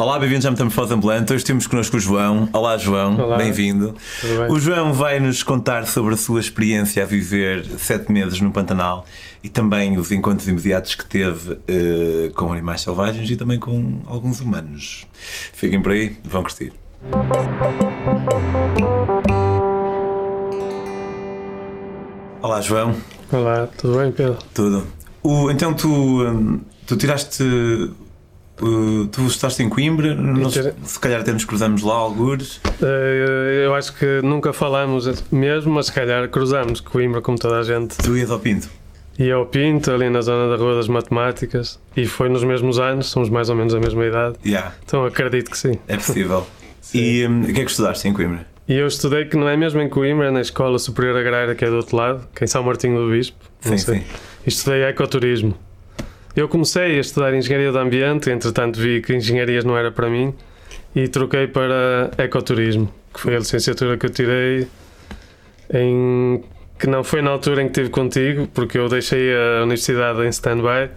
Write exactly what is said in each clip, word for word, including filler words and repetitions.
Olá, bem-vindos à Metamorfose Ambulante. Hoje temos connosco o João. Olá, João. Bem-vindo. O João vai-nos contar sobre a sua experiência a viver sete meses no Pantanal e também os encontros imediatos que teve uh, com animais selvagens e também com alguns humanos. Fiquem por aí, vão curtir. Olá, João. Olá, tudo bem, Pedro? Tudo. O, então, tu, tu tiraste... Uh, tu estudaste em Coimbra, nós, se calhar até nos cruzamos lá algures. Uh, eu acho que nunca falámos mesmo, mas se calhar cruzámos Coimbra como toda a gente. Tu ias ao Pinto? Ia ao Pinto, ali na zona da Rua das Matemáticas, e foi nos mesmos anos, somos mais ou menos a mesma idade. Yeah. Então acredito que sim. É possível. Sim. E o um, que é que estudaste em Coimbra? E eu estudei, que não é mesmo em Coimbra, é na Escola Superior Agrária, que é do outro lado, que é em São Martinho do Bispo. Sim, sim. Estudei ecoturismo. Eu comecei a estudar Engenharia do Ambiente, entretanto vi que Engenharias não era para mim e troquei para Ecoturismo, que foi a licenciatura que eu tirei, em... que não foi na altura em que estive contigo, porque eu deixei a universidade em stand-by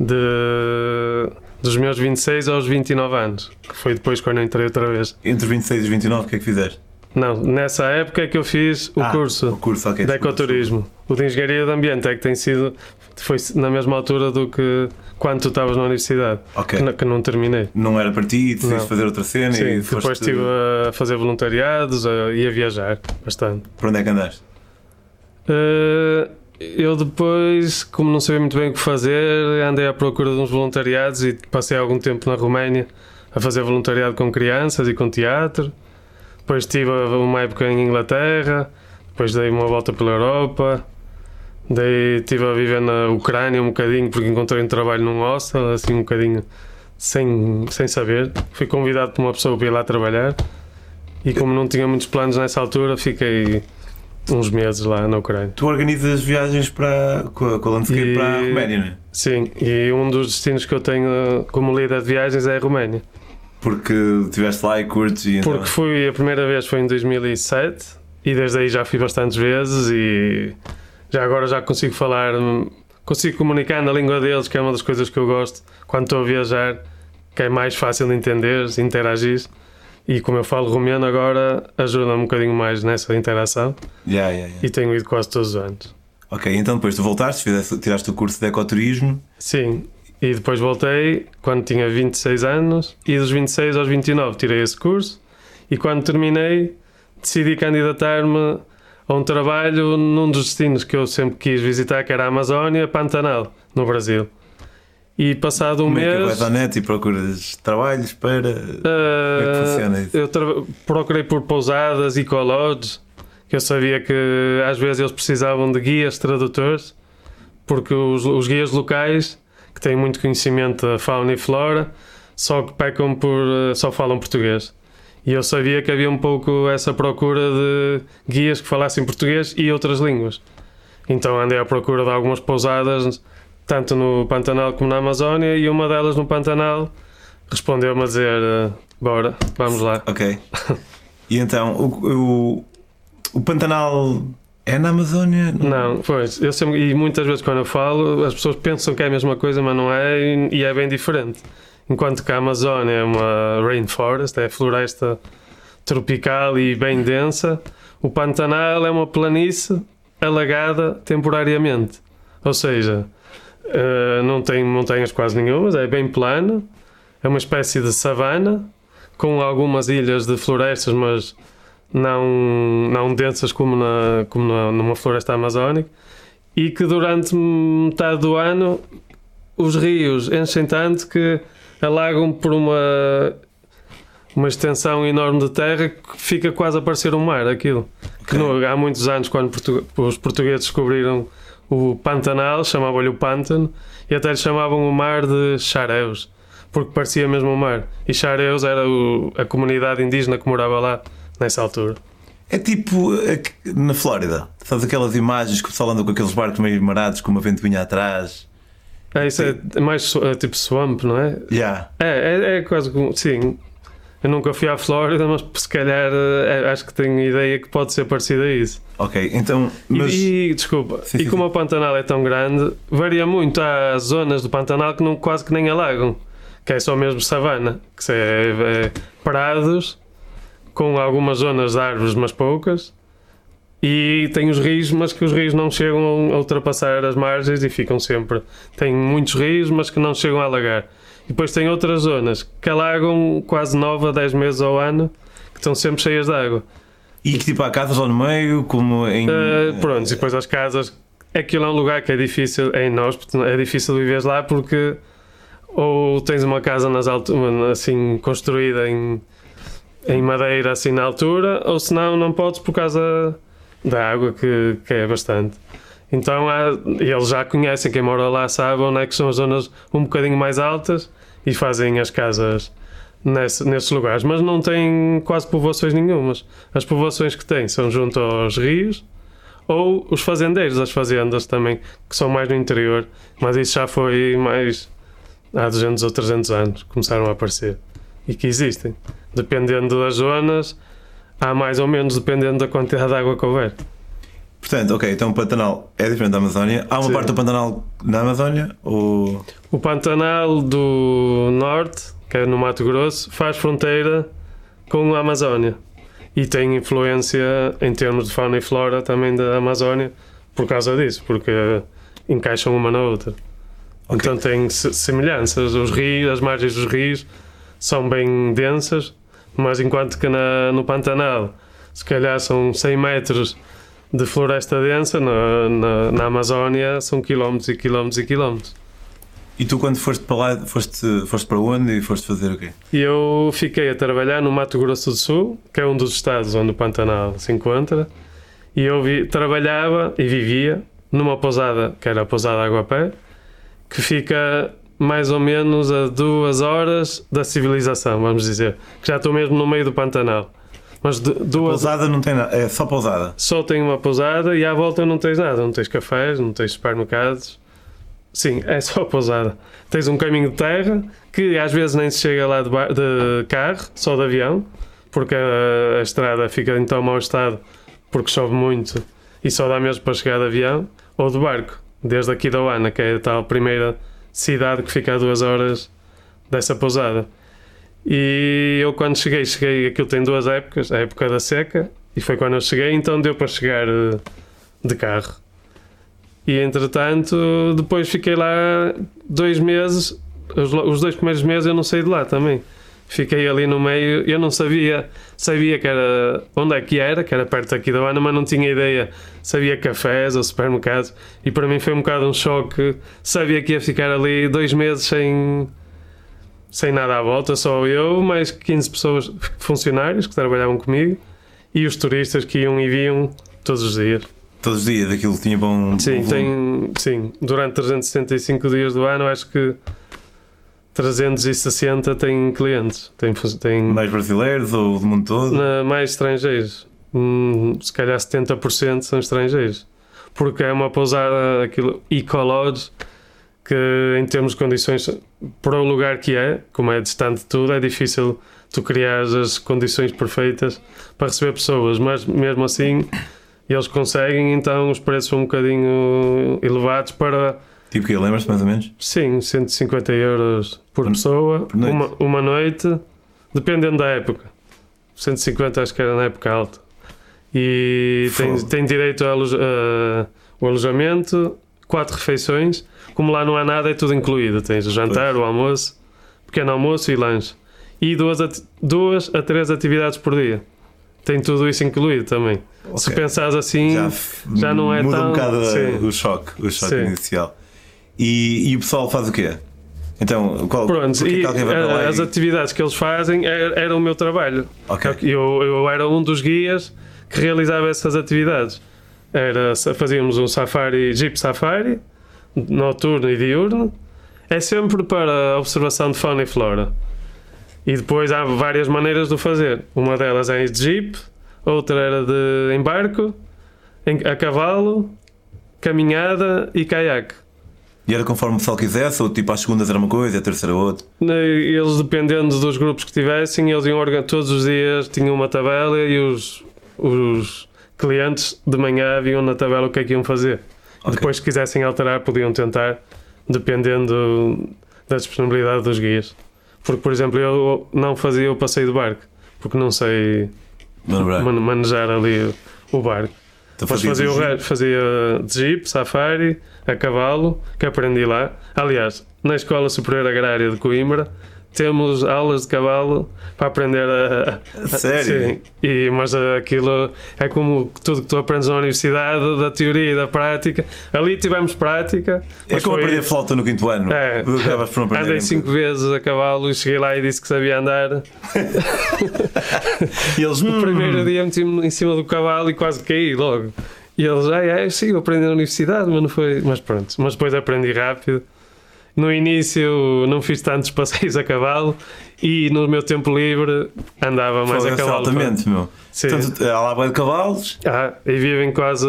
de... dos meus vinte e seis aos vinte e nove anos, que foi depois quando eu entrei outra vez. Entre os vinte e seis e vinte e nove, o que é que fizeste? Não, nessa época é que eu fiz o ah, curso, o curso okay, de ecoturismo. O de Engenharia do Ambiente é que tem sido, foi na mesma altura do que quando tu estavas na universidade, okay. que, não, que não terminei. Não era para ti, decidiste fazer outra cena. Sim, e depois foste... estive a fazer voluntariados a, e a viajar bastante. Para onde é que andaste? Uh, eu depois, como não sabia muito bem o que fazer, andei à procura de uns voluntariados e passei algum tempo na Roménia a fazer voluntariado com crianças e com teatro. Depois estive uma época em Inglaterra, depois dei uma volta pela Europa, daí estive a viver na Ucrânia um bocadinho, porque encontrei um trabalho num hostel, assim um bocadinho sem, sem saber. Fui convidado por uma pessoa para ir lá trabalhar e como não tinha muitos planos nessa altura, fiquei uns meses lá na Ucrânia. Tu organizas viagens para, com a Landscape para a Roménia, não é? Sim, e um dos destinos que eu tenho como líder de viagens é a Roménia. Porque estiveste lá e curtes e então... Porque fui, a primeira vez foi em dois mil e sete e desde aí já fui bastantes vezes e já agora já consigo falar, consigo comunicar na língua deles, que é uma das coisas que eu gosto quando estou a viajar, que é mais fácil de entender, interagir, e como eu falo romeno agora ajuda um bocadinho mais nessa interação. yeah, yeah, yeah. E tenho ido quase todos os anos. Ok, então depois tu voltaste, fizeste, tiraste o curso de ecoturismo. Sim. E depois voltei quando tinha vinte e seis anos e dos vinte e seis aos vinte e nove tirei esse curso e quando terminei decidi candidatar-me a um trabalho num dos destinos que eu sempre quis visitar, que era a Amazônia, Pantanal, no Brasil. E passado um mês... Como é que vais à net e procuras trabalhos para... Uh, Como é que funciona isso? Eu tra... procurei por pousadas, ecolodges, que eu sabia que às vezes eles precisavam de guias, tradutores, porque os, os guias locais... que têm muito conhecimento da fauna e flora, só que pecam por, só falam português. E eu sabia que havia um pouco essa procura de guias que falassem português e outras línguas. Então andei à procura de algumas pousadas, tanto no Pantanal como na Amazónia, e uma delas no Pantanal respondeu-me a dizer, bora, vamos lá. Ok. E então, o, o, o Pantanal... É na Amazónia? Não, não pois, eu sempre, e muitas vezes quando eu falo, as pessoas pensam que é a mesma coisa, mas não é, e, e é bem diferente. Enquanto que a Amazónia é uma rainforest, é floresta tropical e bem densa, o Pantanal é uma planície alagada temporariamente. Ou seja, uh, não tem montanhas quase nenhumas, é bem plano, é uma espécie de savana, com algumas ilhas de florestas, mas... Não, não densas como, na, como na, numa floresta amazónica, e que durante metade do ano os rios enchem tanto que alagam por uma, uma extensão enorme de terra que fica quase a parecer um mar, aquilo. Okay. Que no, há muitos anos, quando portu, os portugueses descobriram o Pantanal, chamavam-lhe o Pântano, e até lhe chamavam o mar de Xareus, porque parecia mesmo um mar. E Xareus era o, a comunidade indígena que morava lá nessa altura. É tipo na Flórida, sabes aquelas imagens que o pessoal anda com aqueles barcos meio marados com uma ventoinha atrás? É, isso é, é mais é, tipo swamp, não é? Yeah. É, é, é quase como, sim, eu nunca fui à Flórida, mas se calhar é, acho que tenho ideia que pode ser parecida a isso. Ok, então... Mas... E, e, desculpa, sim, sim, e como sim. O Pantanal é tão grande, varia muito, há zonas do Pantanal que não, quase que nem alagam. que é só mesmo savana, que é, é prados, com algumas zonas de árvores, mas poucas, e tem os rios, mas que os rios não chegam a ultrapassar as margens e ficam sempre. Tem muitos rios, mas que não chegam a alagar. E depois tem outras zonas que alagam quase nove a dez meses ao ano, que estão sempre cheias de água. E que tipo, há casas lá no meio, como em... Uh, pronto, e depois as casas... Aquilo é um lugar que é difícil, é inóspito, é difícil viveres lá porque ou tens uma casa nas alt... assim, construída em... em madeira assim na altura, ou senão não podes por causa da água que, que é bastante. Então há... eles já conhecem, quem mora lá sabe onde é que são as zonas um bocadinho mais altas e fazem as casas nesse, nesses lugares, mas não tem quase povoações nenhumas. As povoações que têm são junto aos rios ou os fazendeiros, as fazendas também, que são mais no interior, mas isso já foi mais há duzentos ou trezentos anos que começaram a aparecer e que existem. Dependendo das zonas, há mais ou menos, dependendo da quantidade de água que houver. Portanto, ok, então o Pantanal é diferente da Amazónia. Há uma Sim. parte do Pantanal na Amazónia? Ou... O Pantanal do Norte, que é no Mato Grosso, faz fronteira com a Amazónia. E tem influência em termos de fauna e flora também da Amazónia por causa disso, porque encaixam uma na outra. Okay. Então tem semelhanças. Os rios, as margens dos rios são bem densas, mas enquanto que na, no Pantanal se calhar são cem metros de floresta densa, na, na, na Amazónia são quilómetros e quilómetros e quilómetros. E tu quando foste para lá, foste, foste para onde e foste fazer o quê? Eu fiquei a trabalhar no Mato Grosso do Sul, que é um dos estados onde o Pantanal se encontra, e eu vi, trabalhava e vivia numa pousada, que era a Pousada Aguapé, que fica mais ou menos a duas horas da civilização, vamos dizer, que já estou mesmo no meio do Pantanal. Mas de, duas... A pousada não tem nada, é só pousada? Só tem uma pousada e à volta não tens nada, não tens cafés, não tens supermercados... Sim, é só pousada. Tens um caminho de terra que às vezes nem se chega lá de, bar... de carro, só de avião, porque a... a estrada fica em tão mau estado porque chove muito e só dá mesmo para chegar de avião ou de barco, desde aqui da Oana, que é a tal primeira cidade que fica a duas horas dessa pousada. E eu quando cheguei, cheguei, aquilo tem duas épocas, a época da seca, e foi quando eu cheguei, então deu para chegar de carro. E entretanto, depois fiquei lá dois meses, os, os dois primeiros meses eu não saí de lá também. Fiquei ali no meio, eu não sabia, sabia que era, onde é que era, que era perto aqui da Oana, mas não tinha ideia. Sabia cafés ou supermercados e para mim foi um bocado um choque. Sabia que ia ficar ali dois meses sem, sem nada à volta, só eu, mais quinze pessoas, funcionários que trabalhavam comigo e os turistas que iam e vinham todos os dias. Todos os dias, aquilo tinha bom... Sim, bom tem, sim, durante trezentos e sessenta e cinco dias do ano, acho que trezentos e sessenta tem clientes. Tem, tem mais brasileiros ou do mundo todo? Na, mais estrangeiros. Hum, se calhar setenta por cento são estrangeiros. Porque é uma pousada, aquilo, ecolodge, que em termos de condições, para o lugar que é, como é distante de tudo, é difícil tu criares as condições perfeitas para receber pessoas, mas mesmo assim... E eles conseguem, então os preços são um bocadinho elevados para... Tipo que lembras-te mais ou menos? Sim, cento e cinquenta euros por, por pessoa, por noite. Uma, uma noite, dependendo da época. cento e cinquenta acho que era na época alta. E tem, tem direito ao aloja, uh, o alojamento, quatro refeições, como lá não há nada é tudo incluído. Tens o jantar, pois. O almoço, pequeno almoço e lanche. E duas a, duas a três atividades por dia. Tem tudo isso incluído também. Okay. Se pensares assim, já, já não é muda tão... Muda um bocado o choque, o choque inicial. E, e o pessoal faz o quê? Então, qual, Pronto, e vai para lá as e... atividades que eles fazem era, era o meu trabalho. Okay. Eu, eu era um dos guias que realizava essas atividades. Era, fazíamos um safari, jeep safari, noturno e diurno. É sempre para observação de fauna e flora. E depois há várias maneiras de o fazer. Uma delas é de jeep, outra era de embarco, a cavalo, caminhada e caiaque. E era conforme o pessoal quisesse, ou tipo às segundas era uma coisa e à terceira outra? Eles, dependendo dos grupos que tivessem, eles iam todos os dias, tinham uma tabela e os, os clientes de manhã viam na tabela o que é que iam fazer. Okay. Depois, se quisessem alterar, podiam tentar, dependendo da disponibilidade dos guias. Porque, por exemplo, eu não fazia o passeio de barco, porque não sei man- manejar ali o barco. Então, mas fazia, fazia, o resto, fazia de jeep, safari, a cavalo, que aprendi lá. Aliás, na Escola Superior Agrária de Coimbra, temos aulas de cavalo para aprender a... a Sério? Sim. E, mas aquilo é como tudo que tu aprendes na universidade, da teoria e da prática. Ali tivemos prática. É como foi... aprender flauta no quinto ano. É. Andei cinco vezes a cavalo e cheguei lá e disse que sabia andar. E eles... No primeiro dia meti-me em cima do cavalo e quase caí logo. E eles, ah, é, sim, eu aprendi na universidade, mas não foi... Mas pronto, mas depois aprendi rápido. No início não fiz tantos passeios a cavalo e no meu tempo livre andava mais Foga-se a cavalo. Exatamente, meu. Sim. Portanto, há lá bem de cavalos. Ah, e vivem quase...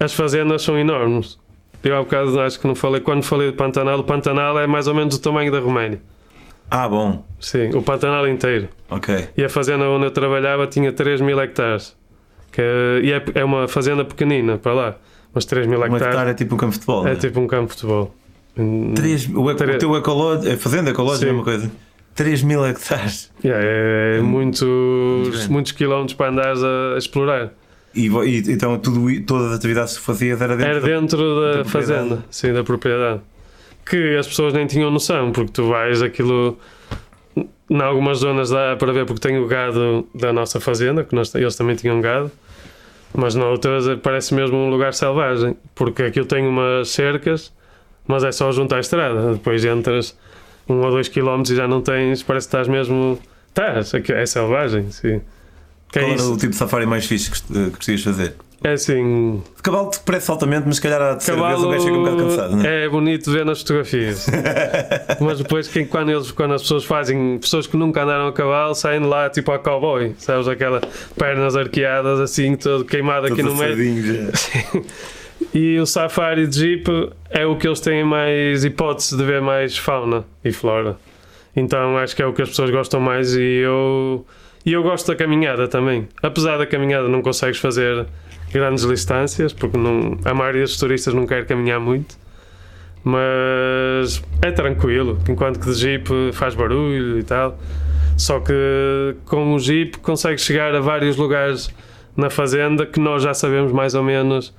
As fazendas são enormes. Eu há bocado acho que não falei... Quando falei do Pantanal, o Pantanal é mais ou menos do tamanho da Roménia. Ah, bom. Sim, o Pantanal inteiro. Ok. E a fazenda onde eu trabalhava tinha três mil hectares. Que é, e é, é uma fazenda pequenina para lá. Mas três mil hectares... Um hectare é tipo um campo de futebol, É né? tipo um campo de futebol. três, o, eco, três, o teu ecológico, a fazenda ecológica é a mesma coisa. três mil hectares. Yeah, é, é muitos, muitos quilómetros para andares a, a explorar. E, e então tudo, todas as atividades que fazias era dentro, era dentro da, da, da fazenda, sim, da propriedade. Que as pessoas nem tinham noção, porque tu vais aquilo. Em algumas zonas dá para ver, porque tem o gado da nossa fazenda, que nós, eles também tinham gado, mas na outra parece mesmo um lugar selvagem, porque aquilo tem umas cercas. Mas é só junto à estrada, depois entras um ou dois quilómetros e já não tens, parece que estás mesmo... Estás, é selvagem, sim. Que Qual é era isso? o tipo de safari mais fixe que gostias de fazer? É assim... De cavalo te parece altamente, mas se calhar à terceira vez o gajo fica um bocado cansado, não é? É bonito ver nas fotografias. Mas depois quem, quando, eles, quando as pessoas fazem... Pessoas que nunca andaram a cavalo saem de lá tipo a cowboy, sabes? Aquelas pernas arqueadas assim, todo queimado todo aqui no meio. E o safari de jeep é o que eles têm mais hipótese de ver mais fauna e flora. Então acho que é o que as pessoas gostam mais e eu, e eu gosto da caminhada também. Apesar da caminhada não consegues fazer grandes distâncias, porque não, a maioria dos turistas não quer caminhar muito. Mas é tranquilo, enquanto que de jeep faz barulho e tal. Só que com o jeep consegues chegar a vários lugares na fazenda que nós já sabemos mais ou menos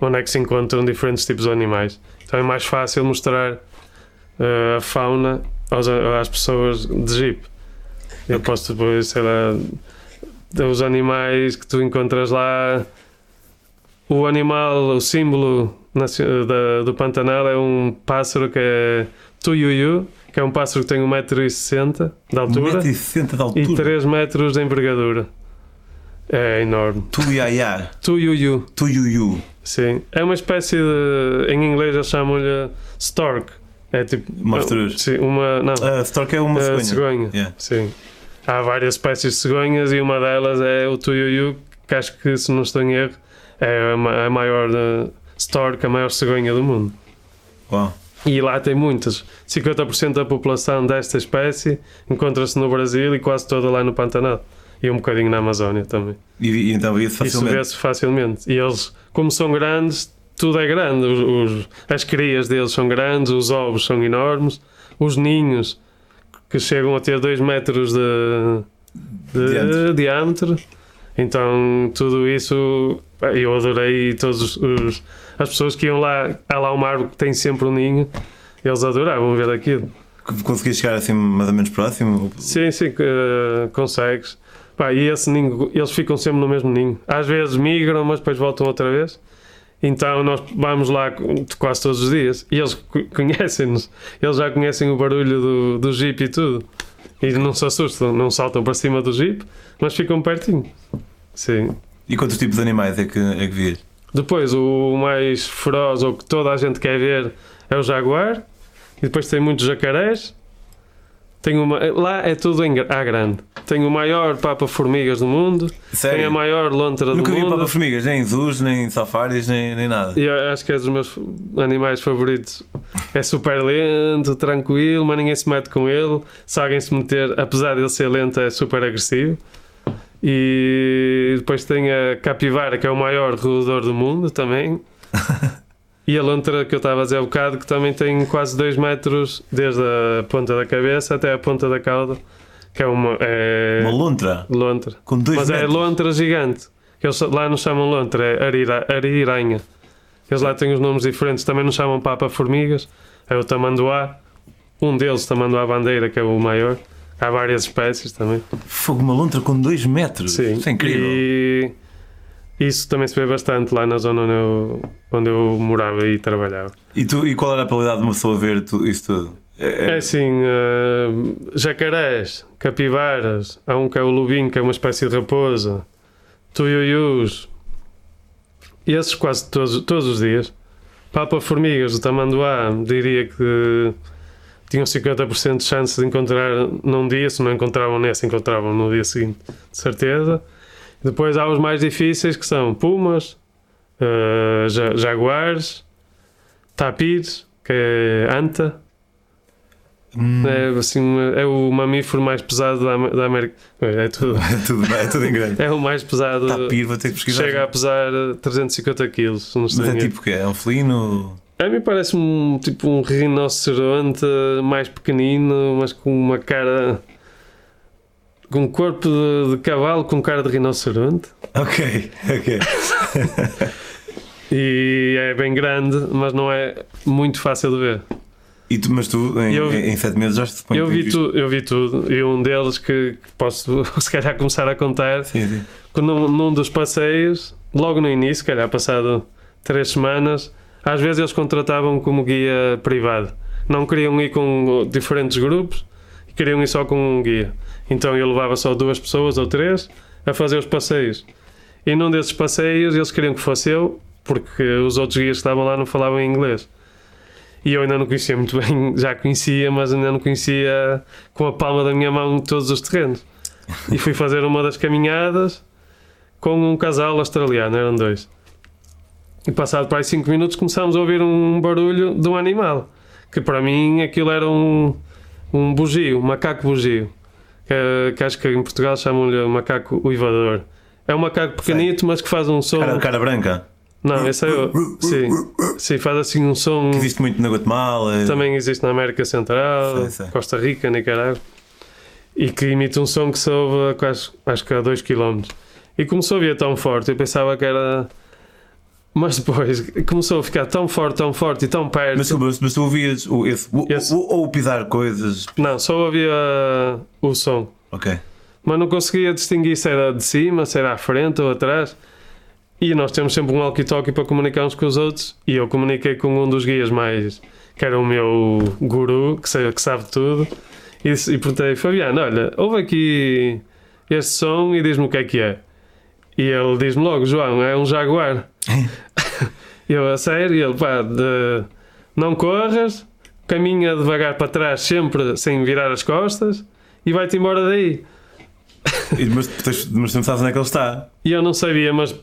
onde é que se encontram diferentes tipos de animais. Então é mais fácil mostrar uh, a fauna aos, às pessoas de jeep. Eu okay. posso depois, sei lá, os animais que tu encontras lá. O animal, o símbolo na, da, do Pantanal é um pássaro que é tuiuiú, que é um pássaro que tem um metro e sessenta de altura um metro e sessenta de altura e três metros de envergadura. É enorme. Tuiuiú. Tuiuiú. Tuiuiú. Sim. É uma espécie de... Em inglês eles chamam-lhe stork. É tipo... Uma avestruz. Sim, uma... Não. Uh, stork é uma cegonha. Uh, cegonha. Yeah. Sim. Há várias espécies de cegonhas e uma delas é o tuiuiú, que acho que, se não estou em erro, é a maior uh, stork, a maior cegonha do mundo. Uau. E lá tem muitas. cinquenta por cento da população desta espécie encontra-se no Brasil e quase toda lá no Pantanal. E um bocadinho na Amazónia também. E, e então via-se facilmente? Isso vê-se facilmente. E eles, como são grandes, tudo é grande. Os, os, as crias deles são grandes, os ovos são enormes, os ninhos, que chegam a ter dois metros de, de, de diâmetro. Então, tudo isso, eu adorei. Todos os, as pessoas que iam lá, há lá uma árvore que tem sempre um ninho, eles adoravam ver aquilo. Conseguias chegar assim mais ou menos próximo? Sim, sim, uh, consegues. Pá, e esse ninho, eles ficam sempre no mesmo ninho. Às vezes migram, mas depois voltam outra vez. Então nós vamos lá quase todos os dias. E eles conhecem-nos. Eles já conhecem o barulho do, do jeep e tudo. E não se assustam, não saltam para cima do jeep, mas ficam pertinho. Sim. E quantos tipos de animais é que, é que vir? Depois, o mais feroz, ou que toda a gente quer ver, é o jaguar. E depois tem muitos jacarés. Tem uma... Lá é tudo em... à grande. Tem o maior papa-formigas do mundo. Sério? Tem a maior lontra Nunca do mundo. Nunca vi papa-formigas, nem zoos, nem safaris, nem, nem nada. E acho que é dos meus animais favoritos. É super lento, tranquilo, mas ninguém se mete com ele. Se alguém se meter, apesar de ele ser lento, é super agressivo. E depois tem a capivara, que é o maior roedor do mundo também. E a lontra que eu estava a dizer há bocado, que também tem quase dois metros desde a ponta da cabeça até a ponta da cauda, que é uma... É... Uma lontra? Lontra. Com dois Mas metros? Mas é lontra gigante, que eles lá não chamam lontra, é arira... ariranha. Eles lá têm os nomes diferentes, também não chamam papa-formigas, é o tamanduá, um deles, tamanduá-bandeira, que é o maior. Há várias espécies também. Fogo, uma lontra com dois metros? Sim. Isso é incrível. E... Isso também se vê bastante lá na zona onde eu, onde eu morava e trabalhava. E, tu, e qual era a probabilidade de uma pessoa ver tu, isso tudo? É, é assim, uh, jacarés, capivaras, há um que é o lubim, que é uma espécie de raposa, tuiuiús, e esses quase todos, todos os dias. Papa-formigas, o tamanduá, diria que tinham cinquenta por cento de chance de encontrar num dia, se não encontravam nesse, encontravam no dia seguinte, de certeza. Depois há os mais difíceis, que são pumas, uh, ja- jaguares, tapir, que é anta. Hum. É, assim, é o mamífero mais pesado da, da América. É tudo. É tudo, é tudo em grande. É o mais pesado. Tapir, vou ter que pesquisar. Chega a pesar trezentos e cinquenta quilos. Mas é tipo o quê? É um felino? A mim parece um, tipo um rinoceronte mais pequenino, mas com uma cara... Com corpo de, de cavalo, com cara de rinoceronte. Ok, ok. E é bem grande, mas não é muito fácil de ver. E tu, mas tu, em sete meses, já te põe eu, vi tu, eu vi tudo. E um deles que, que posso, se calhar, começar a contar, sim, sim. Que num, num dos passeios, logo no início, se calhar passado três semanas, às vezes eles contratavam como guia privado. Não queriam ir com diferentes grupos, queriam ir só com um guia. Então eu levava só duas pessoas ou três a fazer os passeios. E num desses passeios eles queriam que fosse eu, porque os outros guias que estavam lá não falavam inglês. E eu ainda não conhecia muito bem, já conhecia, mas ainda não conhecia com a palma da minha mão todos os terrenos. E fui fazer uma das caminhadas com um casal australiano, eram dois. E passado para aí cinco minutos começámos a ouvir um barulho de um animal, que para mim aquilo era um, um bugio, um macaco bugio. Que, que acho que em Portugal chamam-lhe macaco uivador. É um macaco pequenito, sei, mas que faz um som... Cara, cara branca? Não, esse é eu. Sim. Sim, faz assim um som... Que existe muito na Guatemala. Também existe na América Central, sei, sei. Costa Rica, Nicarágua. E que imita um som que soube quase, acho que a dois quilómetros. E começou a vir tão forte, eu pensava que era... Mas depois começou a ficar tão forte, tão forte e tão perto. Mas, mas, mas tu ouvias o, esse, o, esse. O, ou pisar coisas? Não, só ouvia o som. Ok. Mas não conseguia distinguir se era de cima, se era à frente ou atrás. E nós temos sempre um walkie-talkie para comunicar uns com os outros. E eu comuniquei com um dos guias mais, que era o meu guru, que, sei, que sabe tudo. E, e perguntei, Fabiano, olha, ouve aqui este som e diz-me o que é que é. E ele diz-me logo, João, é um jaguar. Eu, a sério, ele, pá, de, não corras, caminha devagar para trás, sempre sem virar as costas, e vai-te embora daí. E, mas, mas tu não sabes onde é que ele está. E eu não sabia, mas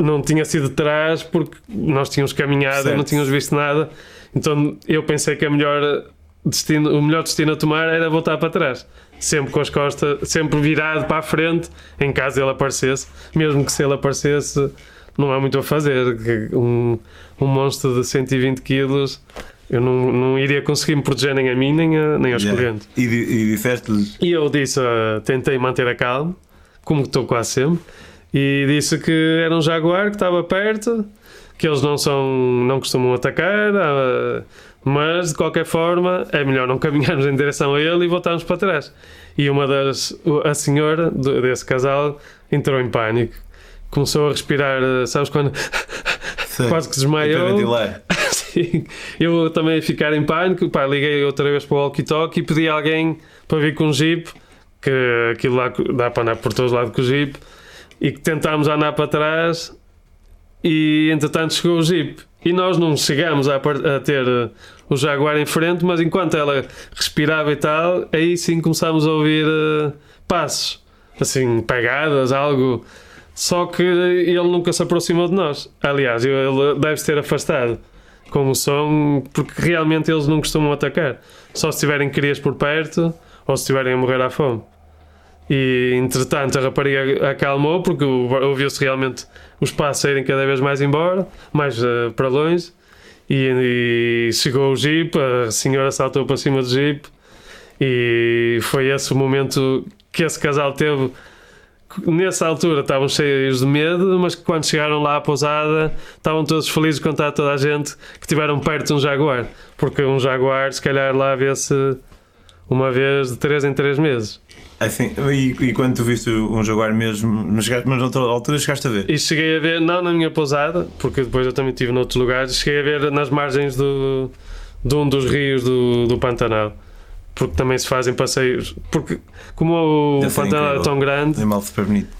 não tinha sido de trás, porque nós tínhamos caminhado, certo. Não tínhamos visto nada, então eu pensei que a melhor destino, o melhor destino a tomar era voltar para trás. Sempre com as costas, sempre virado para a frente, em caso ele aparecesse, mesmo que se ele aparecesse... Não há muito a fazer. Um, um monstro de cento e vinte quilos, eu não, não iria conseguir me proteger nem a mim, nem, a, nem aos yeah. clientes. E, e disseste-lhes? E eu disse, uh, tentei manter a calma, como estou quase sempre, e disse que era um jaguar que estava perto, que eles não, são, não costumam atacar, uh, mas de qualquer forma é melhor não caminharmos em direção a ele e voltarmos para trás. E uma das, a senhora desse casal entrou em pânico. Começou a respirar, sabes quando? Sim, quase que desmaiou. Sim. Eu também a ficar em pânico. Pá, liguei outra vez para o walkie-talkie e pedi a alguém para vir com um jeep, que aquilo lá dá para andar por todos os lados com o jeep, e que tentámos andar para trás e entretanto chegou o jeep. E nós não chegámos a, a ter o jaguar em frente, mas enquanto ela respirava e tal, aí sim começámos a ouvir uh, passos, assim, pegadas, algo... Só que ele nunca se aproximou de nós. Aliás, ele deve-se ter afastado com o som, porque realmente eles não costumam atacar. Só se tiverem crias por perto ou se estiverem a morrer à fome. E, entretanto, a rapariga acalmou, porque ouviu-se realmente os passos a irem cada vez mais embora, mais uh, para longe. e, e chegou o Jeep, a senhora saltou para cima do Jeep e foi esse o momento que esse casal teve. Nessa altura estavam cheios de medo, mas quando chegaram lá à pousada estavam todos felizes de contar a toda a gente que tiveram perto de um jaguar, porque um jaguar se calhar lá vê-se uma vez de três em três meses. Assim, e, e quando tu viste um jaguar mesmo, mas, mas na outra altura chegaste a ver? E cheguei a ver, não na minha pousada, porque depois eu também estive noutros lugares, cheguei a ver nas margens do, de um dos rios do, do Pantanal. Porque também se fazem passeios, porque como o Pantanal é tão grande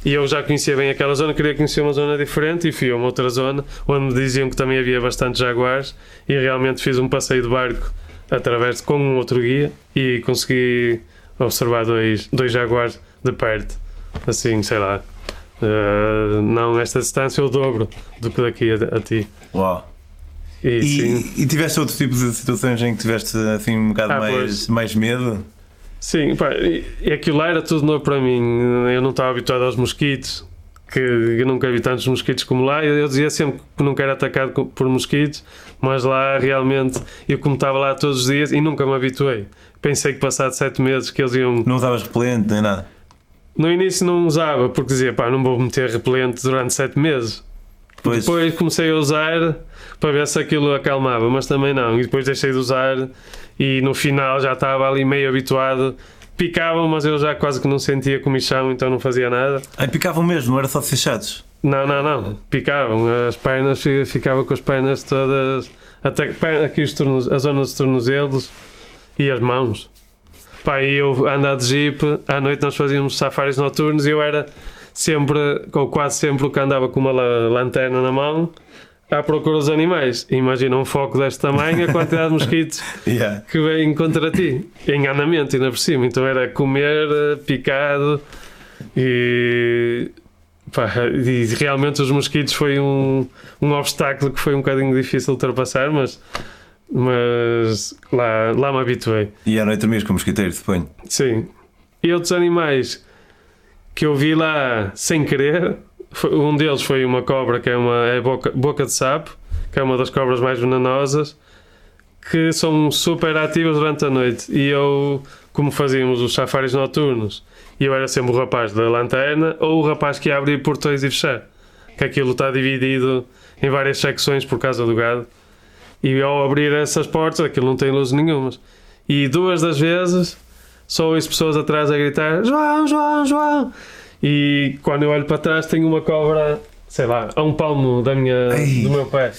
e eu já conhecia bem aquela zona, queria conhecer uma zona diferente e fui a uma outra zona onde diziam que também havia bastante jaguares e realmente fiz um passeio de barco através com um outro guia e consegui observar dois, dois jaguares de perto, assim, sei lá, uh, não esta distância, o dobro do que daqui a, a ti. Uau! E, e, e tiveste outro tipo de situações em que tiveste assim um bocado ah, mais, mais medo? Sim, pá, e aquilo lá era tudo novo para mim. Eu não estava habituado aos mosquitos, que eu nunca vi tantos mosquitos como lá. Eu, eu dizia sempre que nunca era atacado por mosquitos, mas lá realmente, eu como estava lá todos os dias e nunca me habituei. Pensei que passado sete meses que eles iam... Não usavas repelente nem nada? No início não usava, porque dizia, pá, não vou meter repelente durante sete meses. Pois. Depois comecei a usar para ver se aquilo acalmava, mas também não. E depois deixei de usar e no final já estava ali meio habituado. Picavam, mas eu já quase que não sentia comichão, então não fazia nada. Aí picavam mesmo, não era só fechados? Não, não, não. Picavam. As pernas, ficava com as pernas todas, até aqui os tornoz... a zona dos tornozelos e as mãos. Pá, e eu andava de jeep, à noite nós fazíamos safaris noturnos e eu era... sempre, ou quase sempre, que andava com uma lanterna na mão à procura dos animais. Imagina um foco deste tamanho, a quantidade de mosquitos yeah. que vêm contra ti, em andamento ainda por cima. Então era comer, picado e, pá, e realmente os mosquitos foi um, um obstáculo que foi um bocadinho difícil de ultrapassar, mas, mas lá, lá me habituei. E à noite dormias com mosquiteiro, suponho? Sim. E outros animais que eu vi lá sem querer, um deles foi uma cobra que é uma é boca, boca de sapo, que é uma das cobras mais venenosas, que são super ativas durante a noite. E eu, como fazíamos os safaris noturnos, eu era sempre o rapaz da lanterna ou o rapaz que ia abrir portões e fechar, que aquilo está dividido em várias secções por causa do gado, e ao abrir essas portas aquilo não tem luz nenhuma, e duas das vezes só ouço pessoas atrás a gritar João, João, João, e quando eu olho para trás tenho uma cobra, sei lá, a um palmo da minha, Ai, do meu pé.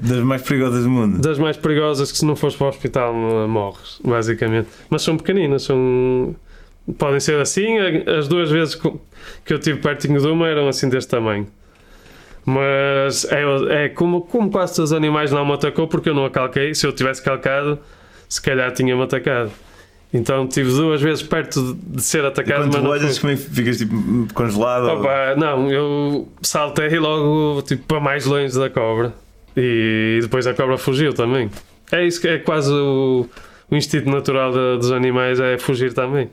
Das mais perigosas do mundo. Das mais perigosas, que se não fores para o hospital morres, basicamente. Mas são pequeninas, são... podem ser assim. As duas vezes que eu tive pertinho de uma eram assim deste tamanho. Mas é, é como, como quase todos os animais, não me atacou porque eu não a calquei. Se eu tivesse calcado, se calhar tinha-me atacado. Então tive duas vezes perto de ser atacado. E quando tu olhas, como é que ficas, tipo, congelado? Opa, ou... Não, eu saltei logo, tipo, para mais longe da cobra. E depois a cobra fugiu também. É isso que é quase o, o instinto natural de, dos animais, é fugir também.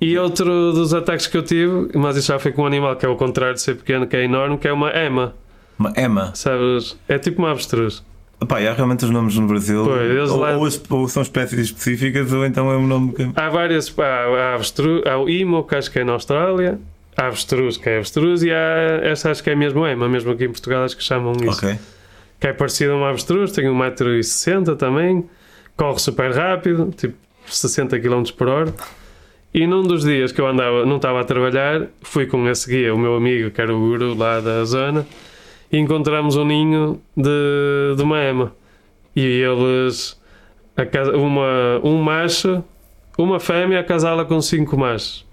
E outro dos ataques que eu tive, mas isso já foi com um animal que é o contrário de ser pequeno, que é enorme, que é uma ema. Uma ema? Sabes? É tipo uma avestruz. Pá, há realmente os nomes no Brasil, pois, ou, lá... ou, ou são espécies específicas, ou então é um nome que... Há várias, há, há, avestruz, há o ema, que acho que é na Austrália, há avestruz, que é avestruz, e há esta, acho que é mesmo ema, mesmo aqui em Portugal acho que chamam isso, okay. Que é parecida a uma avestruz, tem um metro e sessenta também, corre super rápido, tipo sessenta quilómetros por hora, e num dos dias que eu andava, não estava a trabalhar, fui com esse guia, o meu amigo, que era o guru lá da zona, e encontramos um ninho de, de uma ema. E eles, a casa, uma, um macho, uma fêmea acasala com cinco machos.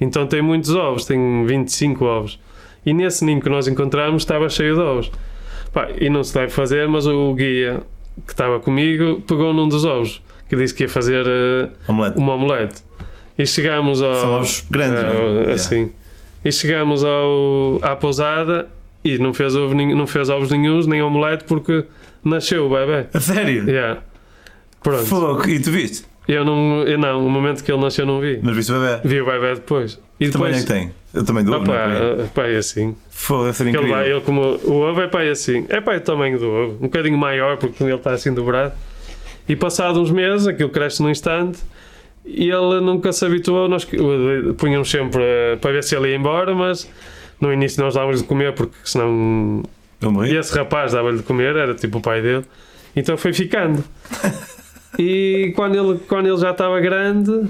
Então tem muitos ovos, tem vinte e cinco ovos. E nesse ninho que nós encontramos estava cheio de ovos. Pá, e não se deve fazer, mas o guia que estava comigo pegou num dos ovos, que disse que ia fazer uh, omelete. uma omelete. E chegámos ao... São ovos grandes, uh, não é? Assim. E chegámos ao, à pousada... E não fez, ovo, não fez ovos nenhuns, nem omelete, porque nasceu o bebê. A sério? Yeah. Pronto. Fogo, e tu viste? Eu não, eu não, o momento que ele nasceu não vi. Mas viste o bebê? Vi o bebê depois. E que depois... tamanho é que tem? Eu também dou, ah, pá, não é? Pá, é assim. Foda-se, é incrível. Ele vai, ele como... O ovo é pá, é assim. É pá, é o tamanho do ovo. Um bocadinho maior, porque ele está assim dobrado. E passado uns meses, aquilo cresce num instante. E ele nunca se habituou. Nós punhamos sempre uh, para ver se ele ia embora, mas no início nós dávamos de comer, porque senão... E esse rapaz dava-lhe de comer, era tipo o pai dele. Então foi ficando. E quando ele, quando ele já estava grande,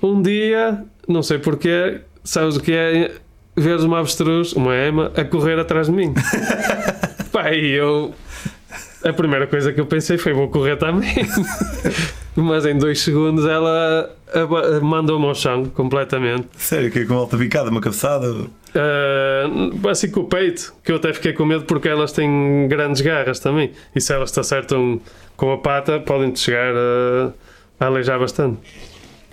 um dia, não sei porquê, sabes o que é? Veres uma avestruz, uma ema, a correr atrás de mim. Pá, e eu... A primeira coisa que eu pensei foi, vou correr também. Mas em dois segundos ela mandou-me ao chão completamente. Sério? Que com alta picada, uma cabeçada? Uh, assim com o peito, que eu até fiquei com medo porque elas têm grandes garras também. E se elas te acertam com a pata, podem-te chegar a, a aleijar bastante.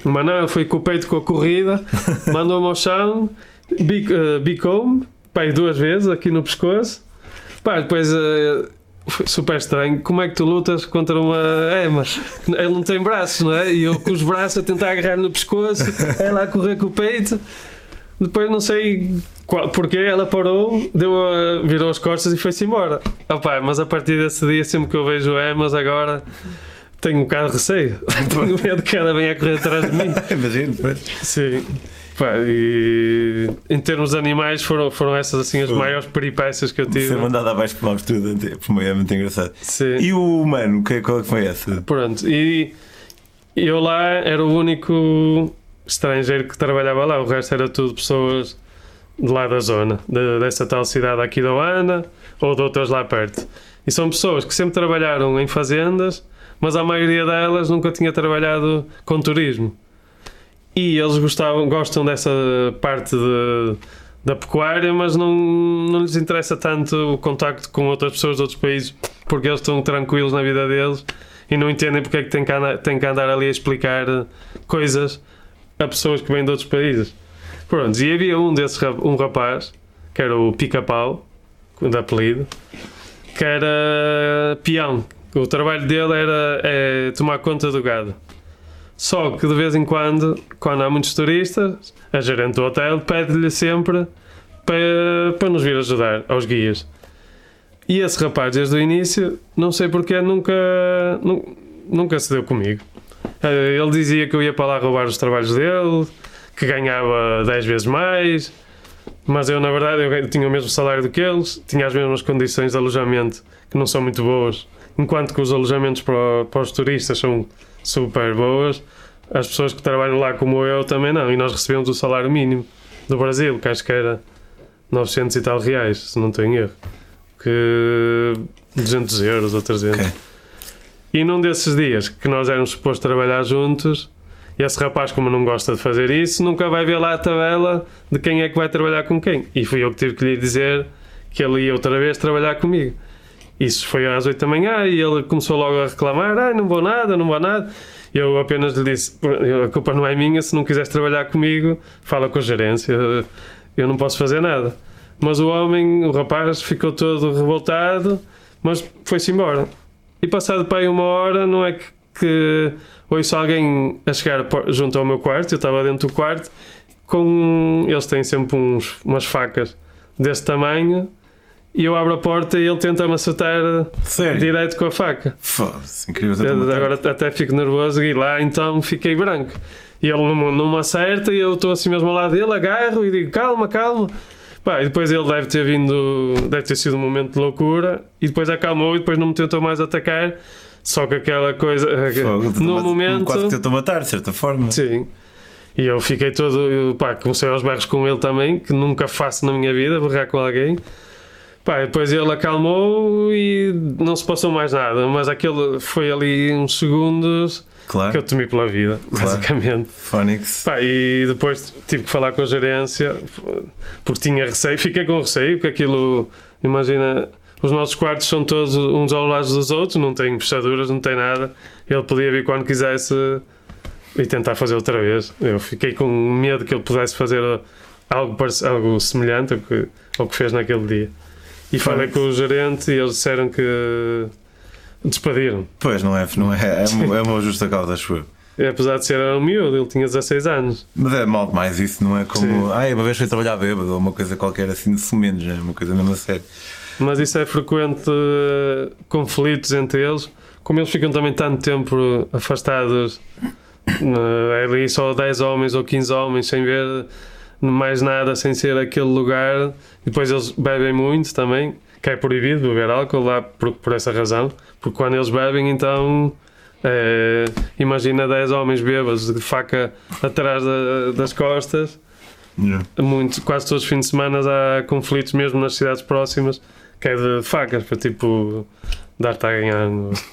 Mas não, foi com o peito, com a corrida, mandou-me ao chão, bic, uh, bicou-me, pai, duas vezes aqui no pescoço. Pá, depois... Uh, Foi super estranho. Como é que tu lutas contra uma ema? Ele não tem braços, não é? E eu com os braços a tentar agarrar no pescoço, ela a correr com o peito. Depois não sei qual, porque ela parou, deu a, virou as costas e foi-se embora. Oh, pá, mas a partir desse dia, sempre que eu vejo emas agora, tenho um bocado de receio. Tenho medo que ela venha a correr atrás de mim. Imagino, pois. Sim. Pá, e em termos de animais foram, foram essas assim as maiores peripécias que eu tive. Ser mandado abaixo por uma mistura, por meio é muito engraçado. Sim. E o humano, que, qual foi essa? Pronto, e eu lá era o único estrangeiro que trabalhava lá, o resto era tudo pessoas de lá da zona, de, dessa tal cidade aqui da Oana ou de outras lá perto. E são pessoas que sempre trabalharam em fazendas, mas a maioria delas nunca tinha trabalhado com turismo. E eles gostavam, gostam dessa parte de, da pecuária, mas não, não lhes interessa tanto o contacto com outras pessoas de outros países, porque eles estão tranquilos na vida deles e não entendem porque é que têm que andar, têm que andar ali a explicar coisas a pessoas que vêm de outros países. Pronto, e havia um desses, um rapaz, que era o Pica-Pau, de apelido, que era peão. O trabalho dele era é, tomar conta do gado. Só que de vez em quando, quando há muitos turistas, a gerente do hotel pede-lhe sempre para, para nos vir ajudar, aos guias. E esse rapaz, desde o início, não sei porquê, nunca, nunca se deu comigo. Ele dizia que eu ia para lá roubar os trabalhos dele, que ganhava dez vezes mais, mas eu, na verdade, eu tinha o mesmo salário do que eles, tinha as mesmas condições de alojamento, que não são muito boas, enquanto que os alojamentos para, para os turistas são... super boas, as pessoas que trabalham lá como eu também não, e nós recebemos o salário mínimo do Brasil, que acho que era novecentos e tal reais, se não tenho erro, que duzentos euros ou trezentos. Okay. E num desses dias que nós éramos supostos trabalhar juntos, esse rapaz, como não gosta de fazer isso, nunca vai ver lá a tabela de quem é que vai trabalhar com quem, e fui eu que tive que lhe dizer que ele ia outra vez trabalhar comigo. Isso foi às oito da manhã e ele começou logo a reclamar, ai, não vou nada, não vou nada. Eu apenas lhe disse, a culpa não é minha, se não quiseres trabalhar comigo, fala com a gerência, eu não posso fazer nada. Mas o homem, o rapaz, ficou todo revoltado, mas foi-se embora. E passado para aí uma hora, não é que, que ouço alguém a chegar junto ao meu quarto, eu estava dentro do quarto, com eles têm sempre uns, umas facas desse tamanho, e eu abro a porta e ele tenta-me acertar. Sério? Direito com a faca. Foda-se, incrível. Eu, agora até fico nervoso e lá então fiquei branco. E ele não, não me acerta e eu estou assim mesmo ao lado dele, agarro e digo calma, calma. Pá, e depois ele deve ter vindo, deve ter sido um momento de loucura e depois acalmou e depois não me tentou mais atacar. Só que aquela coisa... Foda-se, no momento... Quase tentou matar, de certa forma. Sim. E eu fiquei todo... Pá, comecei aos berros com ele também, que nunca faço na minha vida, berrar com alguém. Pá, depois ele acalmou e não se passou mais nada, mas aquele foi ali uns segundos, claro, que eu temi pela vida, claro, basicamente. Fónix. Pá, e depois tive que falar com a gerência, porque tinha receio, fiquei com receio, porque aquilo, imagina, os nossos quartos são todos uns ao lado dos outros, não tem fechaduras, não tem nada, ele podia vir quando quisesse e tentar fazer outra vez. Eu fiquei com medo que ele pudesse fazer algo, algo semelhante ao que, ao que fez naquele dia. E falei com o gerente e eles disseram que despediram. Pois, não é, não é, é, é uma justa causa, acho eu. Apesar de ser um miúdo, ele tinha dezasseis anos. Mas é mal demais isso, não é como... Ah, uma vez fui trabalhar bêbado ou uma coisa qualquer assim, de menos, é uma coisa mesmo a sério. Mas isso é frequente, uh, conflitos entre eles. Como eles ficam também tanto tempo afastados, uh, é ali só dez homens ou quinze homens, sem ver mais nada, sem ser aquele lugar. E depois eles bebem muito também, que é proibido beber álcool lá por, por essa razão. Porque quando eles bebem, então... É, imagina dez homens bêbados de faca atrás da, das costas. Yeah. Muito, quase todos os fins de semana há conflitos, mesmo nas cidades próximas, que é de facas, para tipo dar-te a ganhar. Muito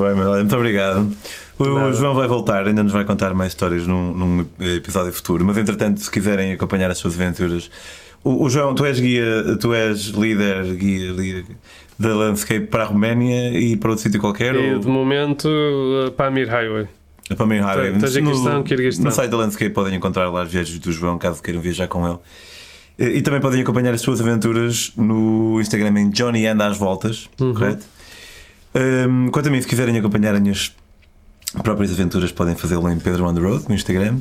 bem, muito obrigado. O Nada. João vai voltar, ainda nos vai contar mais histórias num, num episódio futuro. Mas entretanto, se quiserem acompanhar as suas aventuras, o, o João, tu és guia, tu és líder, guia, líder. da Landscape para a Roménia e para outro sítio qualquer? E, ou... de momento, para a Mir Highway. Para a Mir Highway. Então, Tajiquistão, Kirguistão. No site da Landscape podem encontrar lá as viagens do João, caso queiram viajar com ele. E, e também podem acompanhar as suas aventuras no Instagram em Johnny Anda às Voltas, uhum. correto? Um, quanto a mim, se quiserem acompanhar as minhas próprias aventuras, podem fazê-lo em Pedro On The Road, no Instagram.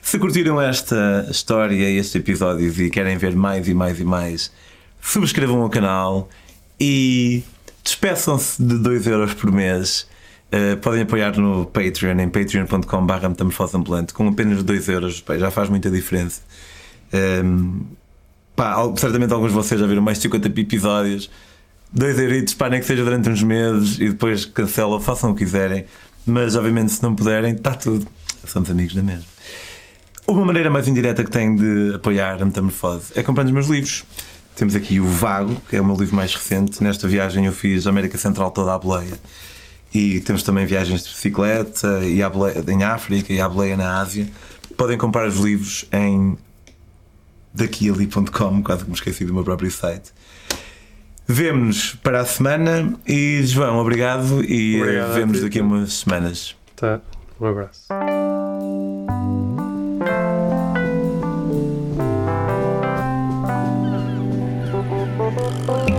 Se curtiram esta história e estes episódios e querem ver mais e mais e mais, subscrevam o canal. E despeçam-se de dois euros por mês. Uh, podem apoiar no Patreon, em patreon ponto com barra Metamorfose Ambulante, com apenas dois euros. Bem, já faz muita diferença. Um, pá, certamente alguns de vocês já viram mais de cinquenta episódios. dois euritos, pá, nem que seja durante uns meses e depois cancelam, façam o que quiserem. Mas, obviamente, se não puderem, está tudo. Somos amigos da mesma. Uma maneira mais indireta que tenho de apoiar a Metamorfose é comprando os meus livros. Temos aqui o Vago, que é o meu livro mais recente. Nesta viagem eu fiz a América Central toda à boleia. E temos também viagens de bicicleta e à boleia, em África e à boleia na Ásia. Podem comprar os livros em daquiali ponto com, quase que me esqueci do meu próprio site. Vemo-nos para a semana e, João, obrigado e obrigado, vemo-nos daqui a umas semanas. Tá, um abraço. Oh.